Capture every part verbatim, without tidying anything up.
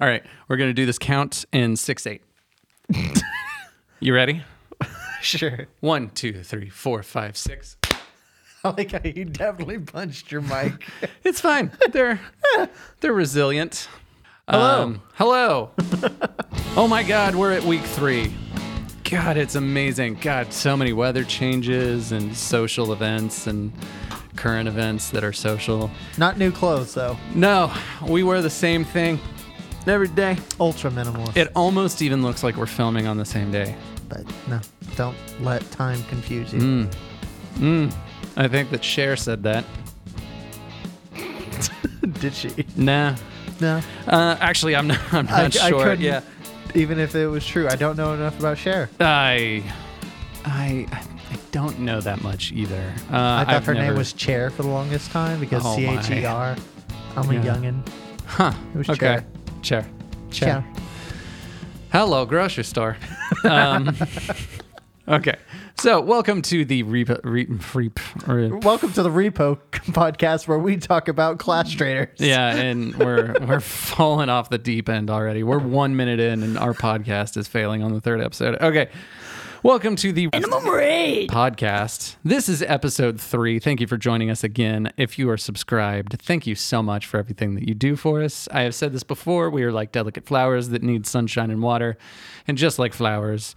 All right, we're going to do this count in six eight. You ready? Sure. One, two, three, four, five, six. I like how you definitely punched your mic. It's fine. They're they're resilient. Hello. Um, hello. Oh my God, we're at week three. God, it's amazing. God, so many weather changes and social events and current events that are social. Not new clothes, though. No, we wear the same thing every day. Ultra minimalist. It almost even looks like we're filming on the same day. But no, don't let time confuse you. Mm. Mm. I think that Cher said that. Did she? Nah. No. Uh, actually, I'm not, I'm not I, sure. I couldn't, yeah. Even if it was true, I don't know enough about Cher. I, I, I don't know that much either. Uh, I thought I've her never... name was Cher for the longest time because oh, C H E R. I'm yeah. a youngin. Huh. It was okay. Cher. Cher. Cher. Cher. Hello, grocery store. um, okay. So, welcome to the repo, re, reap, reap. Welcome to the Repo podcast where we talk about Clash Traders. Yeah, and we're we're falling off the deep end already. We're one minute in, and our podcast is failing on the third episode. Okay, welcome to the Animal Raid podcast. This is episode three. Thank you for joining us again. If you are subscribed, thank you so much for everything that you do for us. I have said this before. We are like delicate flowers that need sunshine and water, and just like flowers,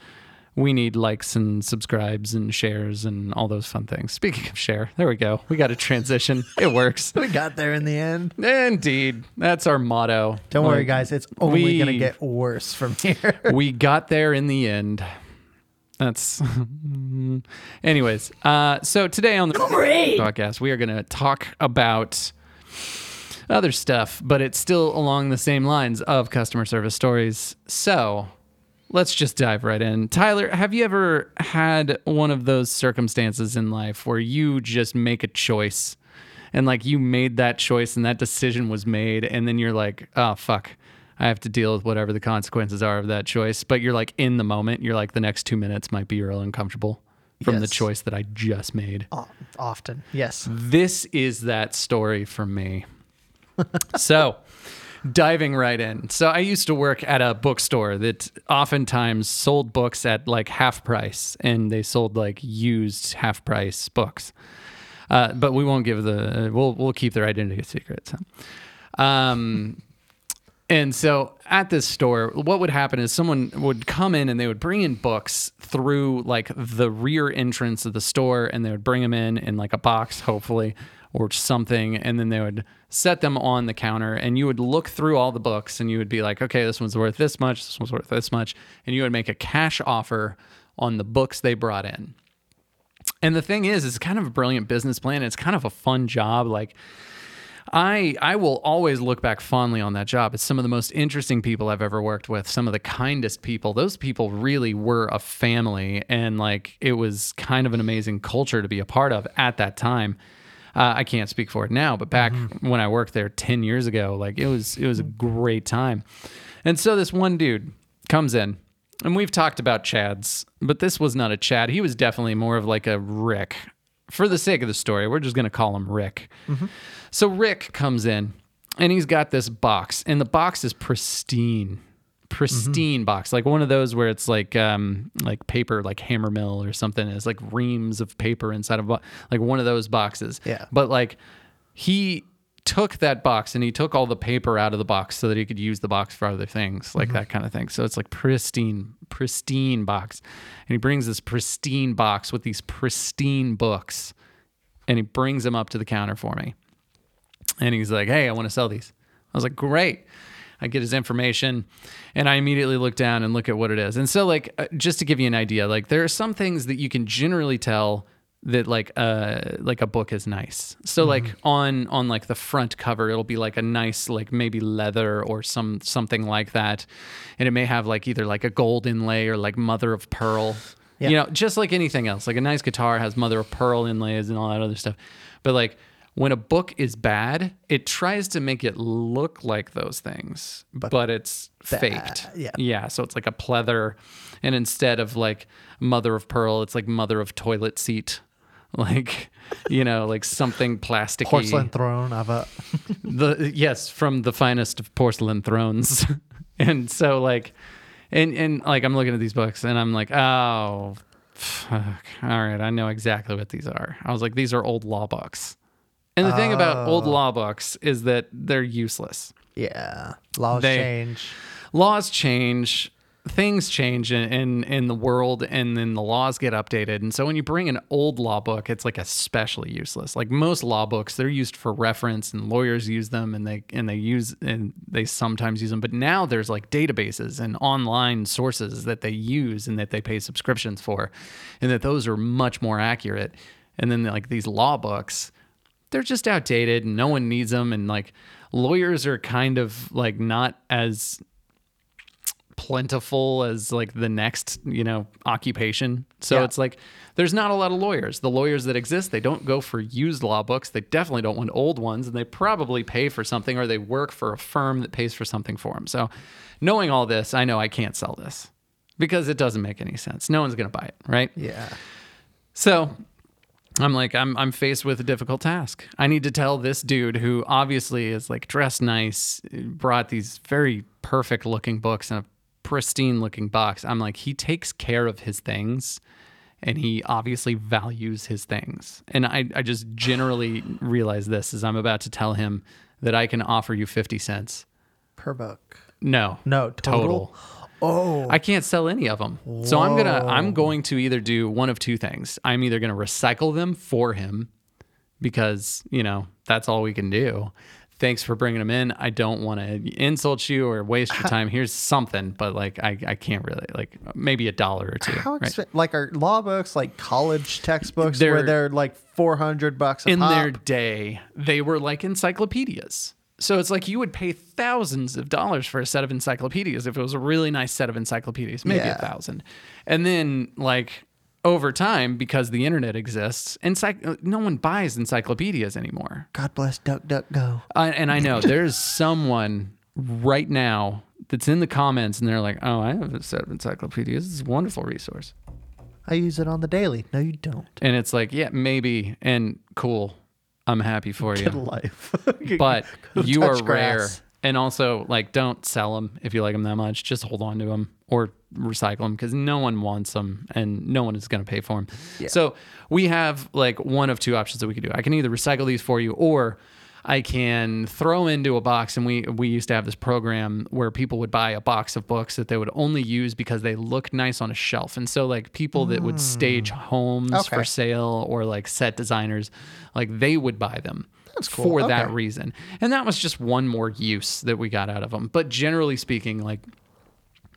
we need likes and subscribes and shares and all those fun things. Speaking of share, there we go. We got a transition. It works. We got there in the end. Indeed. That's our motto. Don't like, worry, guys. It's only we, gonna get worse from here. We got there in the end. That's... Anyways, uh, so today on the Great. podcast, we are going to talk about other stuff, but it's still along the same lines of customer service stories. So... let's just dive right in. Tyler, have you ever had one of those circumstances in life where you just make a choice and like you made that choice and that decision was made and then you're like, oh, fuck, I have to deal with whatever the consequences are of that choice. But you're like in the moment, you're like the next two minutes might be real uncomfortable from yes. the choice that I just made. O- often, yes. This is that story for me. So... diving right in. So I used to work at a bookstore that oftentimes sold books at like half price, and they sold like used half price books. Uh, but we won't give the, we'll we'll keep their identity secret. So. Um, and so at this store, what would happen is someone would come in and they would bring in books through like the rear entrance of the store, and they would bring them in in like a box, hopefully, or something, and then they would set them on the counter, and you would look through all the books, and you would be like, okay, this one's worth this much, this one's worth this much, and you would make a cash offer on the books they brought in. And the thing is, it's kind of a brilliant business plan. It's kind of a fun job. Like, I I will always look back fondly on that job. It's some of the most interesting people I've ever worked with, some of the kindest people. Those people really were a family, and like it was kind of an amazing culture to be a part of at that time. Uh, I can't speak for it now, but back mm-hmm. when I worked there ten years ago, like it was it was a great time. And so this one dude comes in, and we've talked about Chads, but this was not a Chad. He was definitely more of like a Rick. For the sake of the story, we're just going to call him Rick. Mm-hmm. So Rick comes in, and he's got this box, and the box is pristine. Pristine mm-hmm. box, like one of those where it's like um like paper, like hammer mill or something. It's like reams of paper inside of bo- like one of those boxes. Yeah. But like he took that box and he took all the paper out of the box so that he could use the box for other things, like mm-hmm. that kind of thing. So it's like pristine, pristine box. And he brings this pristine box with these pristine books, and he brings them up to the counter for me. And he's like, hey, I want to sell these. I was like, great. I get his information, and I immediately look down and look at what it is. And so, like, uh, just to give you an idea, like, there are some things that you can generally tell that, like, uh, like a book is nice. So, mm-hmm. like, on on like the front cover, it'll be like a nice, like maybe leather or some something like that, and it may have like either like a gold inlay or like mother of pearl. Yeah. You know, just like anything else. Like a nice guitar has mother of pearl inlays and all that other stuff, but like. When a book is bad, it tries to make it look like those things, but, but it's bad. faked. Yeah. yeah, so it's like a pleather, and instead of like mother of pearl, it's like mother of toilet seat like, you know, like something plasticky. Porcelain throne of a... the, yes, from the finest of porcelain thrones. And so, like, and, and like, I'm looking at these books and I'm like, oh, fuck. All right, I know exactly what these are. I was like, these are old law books. And the oh. thing about old law books is that they're useless. Yeah. Laws they, change. Laws change. Things change in, in, in the world, and then the laws get updated. And so when you bring an old law book, it's like especially useless. Like most law books, they're used for reference, and lawyers use them, and they and they use and they sometimes use them. But now there's like databases and online sources that they use and that they pay subscriptions for, and that those are much more accurate. And then like these law books, they're just outdated, and no one needs them. And like lawyers are kind of like not as plentiful as like the next, you know, occupation. So yeah. It's like there's not a lot of lawyers. The lawyers that exist, they don't go for used law books. They definitely don't want old ones, and they probably pay for something, or they work for a firm that pays for something for them. So knowing all this, I know I can't sell this because it doesn't make any sense. No one's going to buy it, right? Yeah. So I'm like, I'm I'm faced with a difficult task. I need to tell this dude who obviously is like dressed nice, brought these very perfect looking books and a pristine looking box. I'm like, he takes care of his things, and he obviously values his things. And I, I just generally realize this as I'm about to tell him that I can offer you fifty cents. Per book? No. No, total? total. Oh. I can't sell any of them. Whoa. So I'm gonna, I'm going to either do one of two things. I'm either going to recycle them for him because, you know, that's all we can do. Thanks for bringing them in. I don't want to insult you or waste your time. Here's something, but like I, I can't really, like maybe a dollar or two. How exp- right? Like are law books, like college textbooks, they're, where they're like four hundred bucks a in pop? Their day, they were like encyclopedias. So it's like you would pay thousands of dollars for a set of encyclopedias if it was a really nice set of encyclopedias, maybe yeah. a thousand, and then like. Over time, because the internet exists, encycl- no one buys encyclopedias anymore. God bless DuckDuckGo. Uh, and I know there's someone right now that's in the comments, and they're like, oh, I have a set of encyclopedias. It's a wonderful resource. I use it on the daily. No, you don't. And it's like, yeah, maybe, and cool. I'm happy for Good you. Good life. But you are grass. Rare. And also, like, don't sell them if you like them that much. Just hold on to them or recycle them because no one wants them and no one is going to pay for them. Yeah. So we have, like, one of two options that we could do. I can either recycle these for you, or I can throw into a box. And we, we used to have this program where people would buy a box of books that they would only use because they look nice on a shelf. And so, like, people that mm. would stage homes okay. for sale, or, like, set designers, like, they would buy them. Cool. For okay. that reason. And that was just one more use that we got out of them. But generally speaking, like,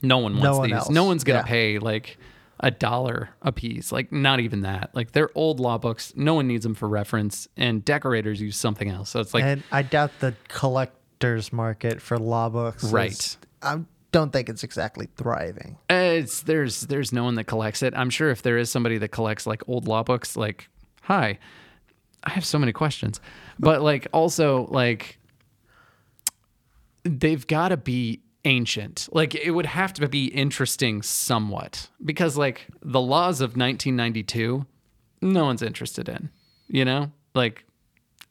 no one wants no one these. Else. No one's going to yeah. pay like a dollar a piece. Like, not even that. Like, they're old law books. No one needs them for reference. And decorators use something else. So it's like. And I doubt the collector's market for law books. Right. Is, I don't think it's exactly thriving. It's there's There's no one that collects it. I'm sure if there is somebody that collects like old law books, like, hi. I have so many questions, but like also like they've got to be ancient. Like it would have to be interesting somewhat, because like the laws of nineteen ninety-two, no one's interested in, you know, like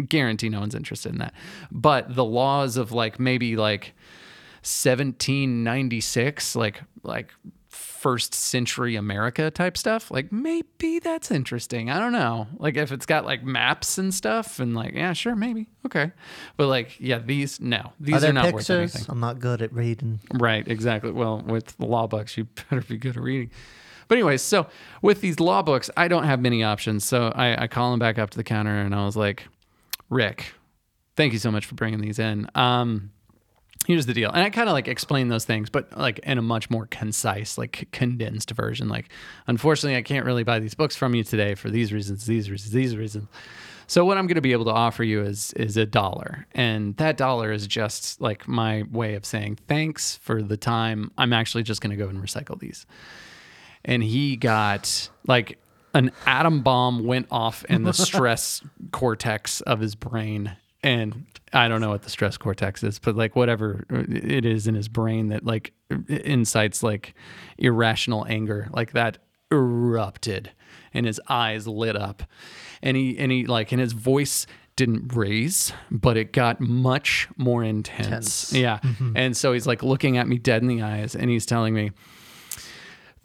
guarantee no one's interested in that. But the laws of like maybe like seventeen ninety-six, like, like first century America type stuff, like maybe that's interesting. I don't know, like if it's got like maps and stuff and like, yeah, sure, maybe, okay, but like, yeah, these no these are, there are not pictures? Worth anything. I'm not good at reading. Right, exactly. Well, with the law books you better be good at reading. But anyways, so with these law books I don't have many options. So I, I call him back up to the counter and I was like, Rick, thank you so much for bringing these in. um Here's the deal. And I kind of like explain those things, but like in a much more concise, like condensed version. Like, unfortunately, I can't really buy these books from you today for these reasons, these reasons, these reasons. So what I'm going to be able to offer you is is a dollar. And that dollar is just like my way of saying thanks for the time. I'm actually just going to go and recycle these. And he got like an atom bomb went off in the stress cortex of his brain. And I don't know what the stress cortex is, but like whatever it is in his brain that like incites like irrational anger, like that erupted and his eyes lit up, and he, and he like, and his voice didn't raise, but it got much more intense. Tense. Yeah. Mm-hmm. And so he's like looking at me dead in the eyes and he's telling me,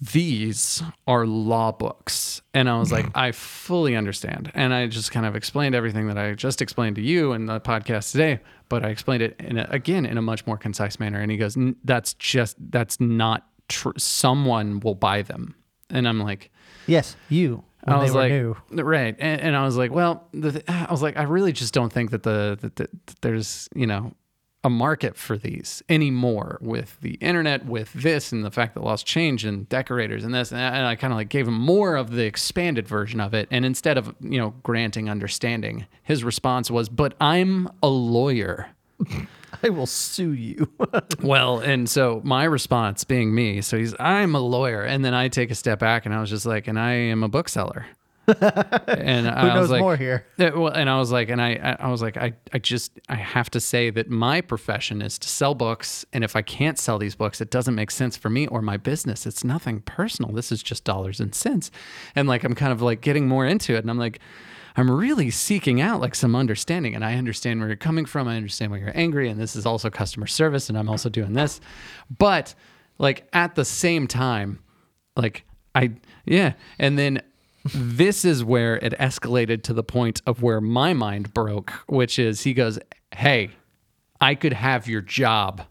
these are law books. And I was like, I fully understand. And I just kind of explained everything that I just explained to you in the podcast today, but I explained it in a, again, in a much more concise manner. And he goes, that's just, that's not true. Someone will buy them. And I'm like, yes, you. When I was like, new. Right. And, and I was like, well, the th- I was like, I really just don't think that the, that, that, that there's, you know, a market for these anymore with the internet, with this, and the fact that laws change and decorators and this. And I, I kind of like gave him more of the expanded version of it. And instead of, you know, granting understanding, his response was, but I'm a lawyer. I will sue you. Well, and so my response being me, so he's, I'm a lawyer. And then I take a step back and I was just like, and I am a bookseller. And I Who knows was like, more here? Well, and I was like, and I, I was like, I, I just, I have to say that my profession is to sell books. And if I can't sell these books, it doesn't make sense for me or my business. It's nothing personal. This is just dollars and cents. And like, I'm kind of like getting more into it. And I'm like, I'm really seeking out like some understanding, and I understand where you're coming from. I understand why you're angry, and this is also customer service, and I'm also doing this. But like at the same time, like I, yeah. And then this is where it escalated to the point of where my mind broke, which is he goes, hey, I could have your job.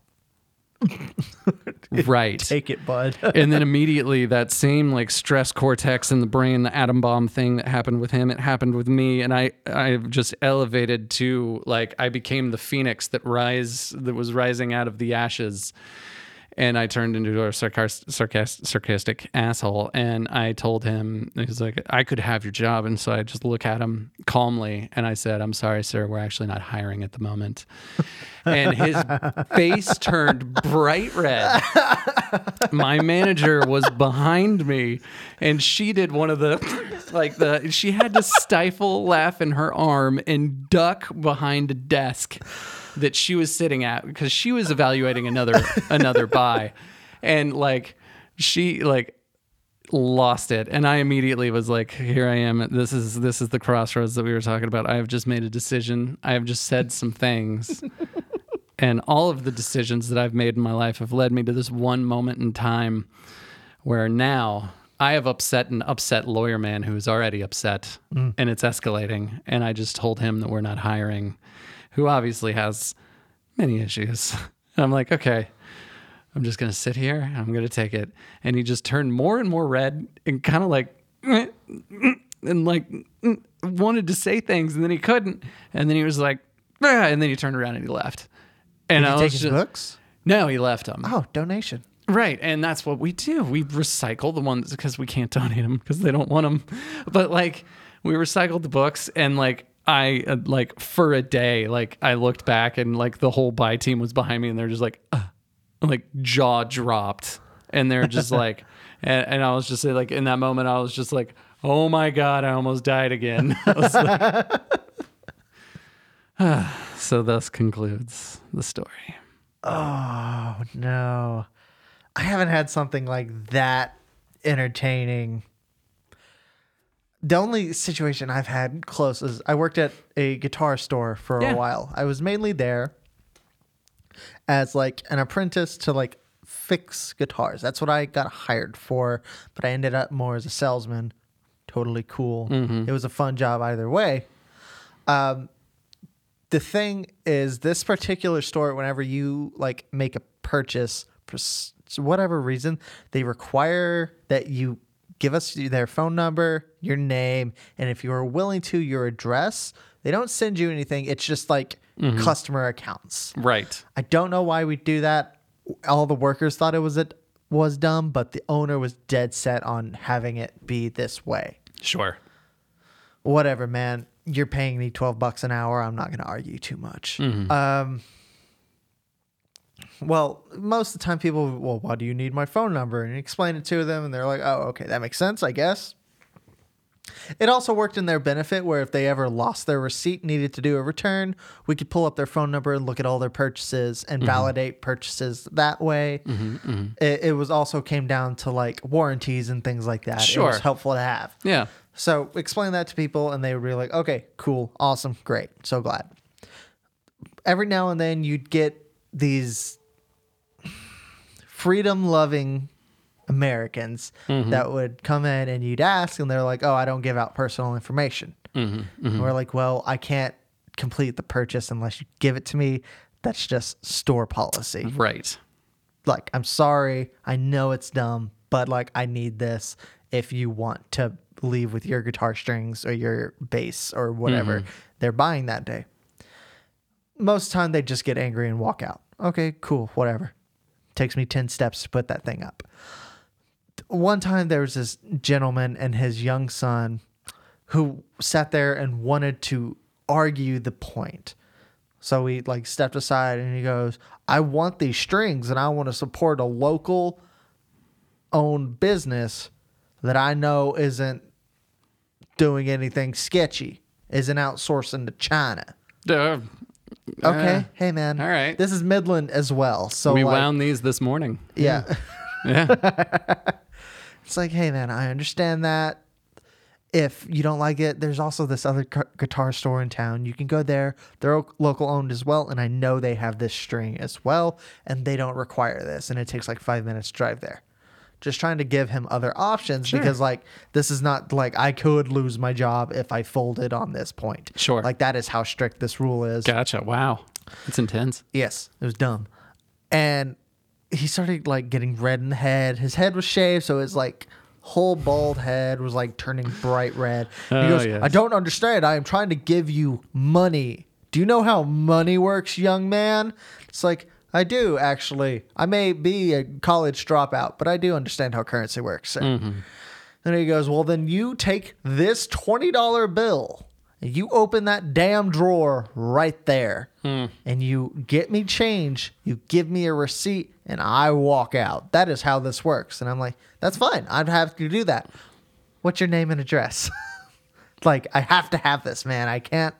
Right. Take it, bud. And then immediately that same like stress cortex in the brain, the atom bomb thing that happened with him, it happened with me. And I, I just elevated to like, I became the phoenix that rise, that was rising out of the ashes. And I turned into a sarcastic, sarcastic, sarcastic asshole. And I told him, he's like, I could have your job. And so I just look at him calmly. And I said, I'm sorry, sir, we're actually not hiring at the moment. And his face turned bright red. My manager was behind me. And she did one of the, like the, she had to stifle laugh in her arm and duck behind a desk that she was sitting at, because she was evaluating another another buy, and like she like lost it. And I immediately was like, here I am, this is this is the crossroads that we were talking about. I have just made a decision. I have just said some things. And all of the decisions that I've made in my life have led me to this one moment in time where now I have upset an upset lawyer man who is already upset, mm. and it's escalating. And I just told him that we're not hiring, who obviously has many issues. And I'm like, okay, I'm just going to sit here. I'm going to take it. And he just turned more and more red and kind of like, and like wanted to say things, and then he couldn't. And then he was like, and then he turned around and he left. And Did I he was take his just, books? No, he left them. Oh, donation. Right. And that's what we do. We recycle the ones because we can't donate them because they don't want them. But like we recycled the books, and like, I uh, like for a day, like I looked back and like the whole buy team was behind me, and they're just like, uh, like jaw dropped, and they're just like, and, and I was just like, in that moment, I was just like, oh my God, I almost died again. I was like, uh, so thus concludes the story. Oh no, I haven't had something like that entertaining. The only situation I've had close is I worked at a guitar store for yeah. a while. I was mainly there as like an apprentice to like fix guitars. That's what I got hired for, but I ended up more as a salesman. Totally cool. Mm-hmm. It was a fun job either way. Um, the thing is, this particular store, whenever you like make a purchase for whatever reason, they require that you give us their phone number, your name, and if you are willing to, your address. They don't send you anything. It's just like mm-hmm. customer accounts. Right. I don't know why we do that. All the workers thought it was it was dumb, but the owner was dead set on having it be this way. Sure. Whatever, man. You're paying me twelve bucks an hour. I'm not going to argue too much. Mm-hmm. Um. Well, most of the time people, well, why do you need my phone number? And you explain it to them, and they're like, oh, okay, that makes sense, I guess. It also worked in their benefit where if they ever lost their receipt, needed to do a return, we could pull up their phone number and look at all their purchases and mm-hmm. validate purchases that way. Mm-hmm, mm-hmm. It, it was also came down to like warranties and things like that. Sure. It was helpful to have. Yeah. So explain that to people and they were really like, okay, cool, awesome, great, so glad. Every now and then you'd get these freedom-loving Americans mm-hmm. that would come in and you'd ask and they're like, oh, I don't give out personal information. Mm-hmm, mm-hmm. And we're like, well, I can't complete the purchase unless you give it to me. That's just store policy. Right. Like, I'm sorry. I know it's dumb, but like, I need this if you want to leave with your guitar strings or your bass or whatever mm-hmm. they're buying that day. Most of the time they just get angry and walk out. Okay, cool, whatever. Takes me ten steps to put that thing up. One time there was this gentleman and his young son who sat there and wanted to argue the point. So we like stepped aside and he goes, I want these strings and I want to support a local owned business that I know isn't doing anything sketchy, isn't outsourcing to China. Duh. Okay, uh, hey man. All right. This is Midland as well. So we like, wound these this morning. Yeah. Yeah. It's like, hey man, I understand that. If you don't like it, there's also this other cu- guitar store in town. You can go there. They're o- local owned as well, and I know they have this string as well, and they don't require this, and it takes like five minutes to drive there. Just trying to give him other options sure. because like this is not like I could lose my job if I folded on this point. Sure. Like that is how strict this rule is. Gotcha. Wow. It's intense. Yes. It was dumb. And he started like getting red in the head. His head was shaved. So his like whole bald head was like turning bright red. He oh, goes, yes. I don't understand. I am trying to give you money. Do you know how money works, young man? It's like, I do, actually. I may be a college dropout, but I do understand how currency works. So. Mm-hmm. Then he goes, well, then you take this twenty dollar bill, and you open that damn drawer right there, mm. and you get me change, you give me a receipt, and I walk out. That is how this works. And I'm like, that's fine. I'd have to do that. What's your name and address? Like, I have to have this, man. I can't.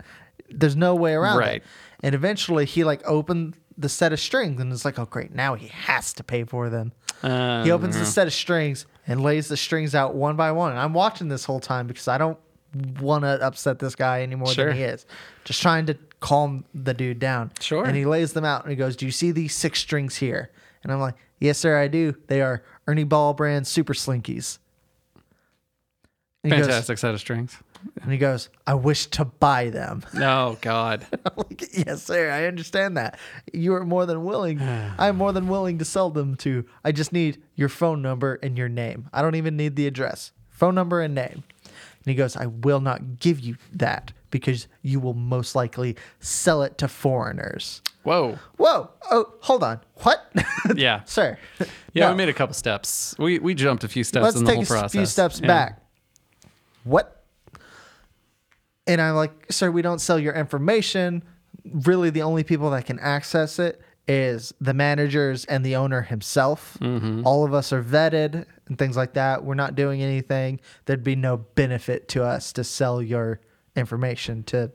There's no way around right. it. And eventually he, like, opened the set of strings and it's like, oh great, now he has to pay for them. Uh, he opens the set of strings and lays the strings out one by one. And I'm watching this whole time because I don't want to upset this guy any more sure. than he is. Just trying to calm the dude down. Sure. And he lays them out and he goes, do you see these six strings here? And I'm like, yes sir, I do. They are Ernie Ball brand Super Slinkies. Fantastic goes, set of strings. And he goes, I wish to buy them. Oh, God. I'm like, yes, sir. I understand that. You are more than willing. I'm more than willing to sell them to. I just need your phone number and your name. I don't even need the address. Phone number and name. And he goes, I will not give you that because you will most likely sell it to foreigners. Whoa. Whoa. Oh, hold on. What? Yeah. Sir. Yeah, no. We made a couple steps. We we jumped a few steps Let's in the whole process. Let's take a few steps yeah. back. What? And I'm like, sir, we don't sell your information. Really, the only people that can access it is the managers and the owner himself. Mm-hmm. All of us are vetted and things like that. We're not doing anything. There'd be no benefit to us to sell your information to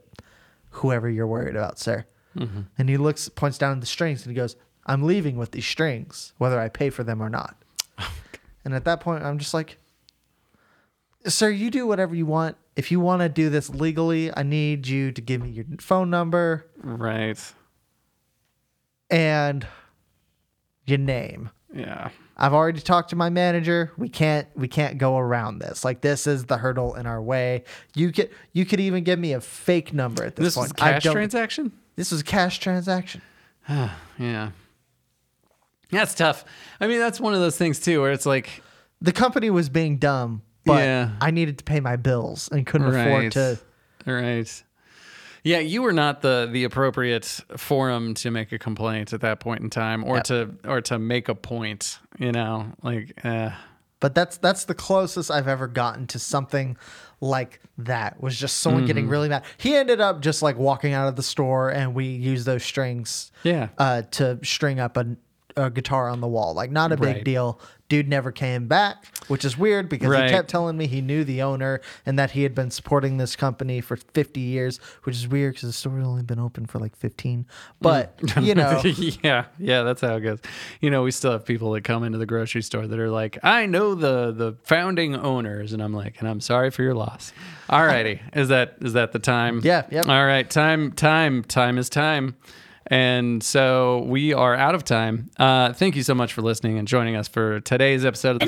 whoever you're worried about, sir. Mm-hmm. And he looks, points down at the strings, and he goes, I'm leaving with these strings, whether I pay for them or not. And at that point, I'm just like, sir, you do whatever you want. If you want to do this legally, I need you to give me your phone number. Right. And your name. Yeah. I've already talked to my manager. We can't we can't go around this. Like, this is the hurdle in our way. You could you could even give me a fake number at this, this point. This was a cash transaction? This was a cash transaction. Yeah. That's tough. I mean, that's one of those things too where it's like the company was being dumb. But yeah. I needed to pay my bills and couldn't right. afford to. Right. Yeah, you were not the, the appropriate forum to make a complaint at that point in time, or yep. to or to make a point. You know, like. Uh. But that's that's the closest I've ever gotten to something like that. Was just someone mm-hmm. getting really mad. He ended up just like walking out of the store, and we used those strings. Yeah. Uh, to string up a a guitar on the wall. Like, not a big right. deal. Dude never came back, which is weird because right. he kept telling me he knew the owner and that he had been supporting this company for fifty years, which is weird because the store had only been open for like fifteen. But, you know. yeah, yeah, that's how it goes. You know, we still have people that come into the grocery store that are like, I know the the founding owners. And I'm like, and I'm sorry for your loss. All righty. is that is that the time? Yeah, yeah. All right. Time, time, time is time. And so we are out of time. Uh, thank you so much for listening and joining us for today's episode of the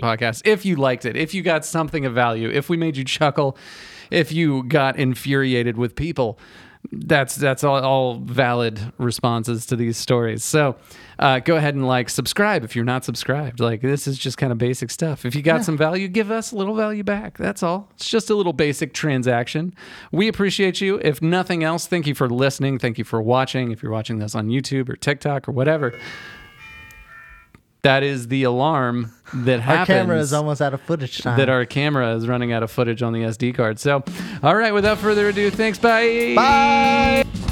podcast. If you liked it, if you got something of value, if we made you chuckle, if you got infuriated with people, that's that's all, all valid responses to these stories. So uh, go ahead and like, subscribe if you're not subscribed. Like, this is just kind of basic stuff. If you got yeah. some value, give us a little value back. That's all. It's just a little basic transaction. We appreciate you. If nothing else, thank you for listening. Thank you for watching. If you're watching this on YouTube or TikTok or whatever, that is the alarm that happens. Our camera is almost out of footage time. That our camera is running out of footage on the S D card. So, all right, without further ado, thanks. Bye. Bye.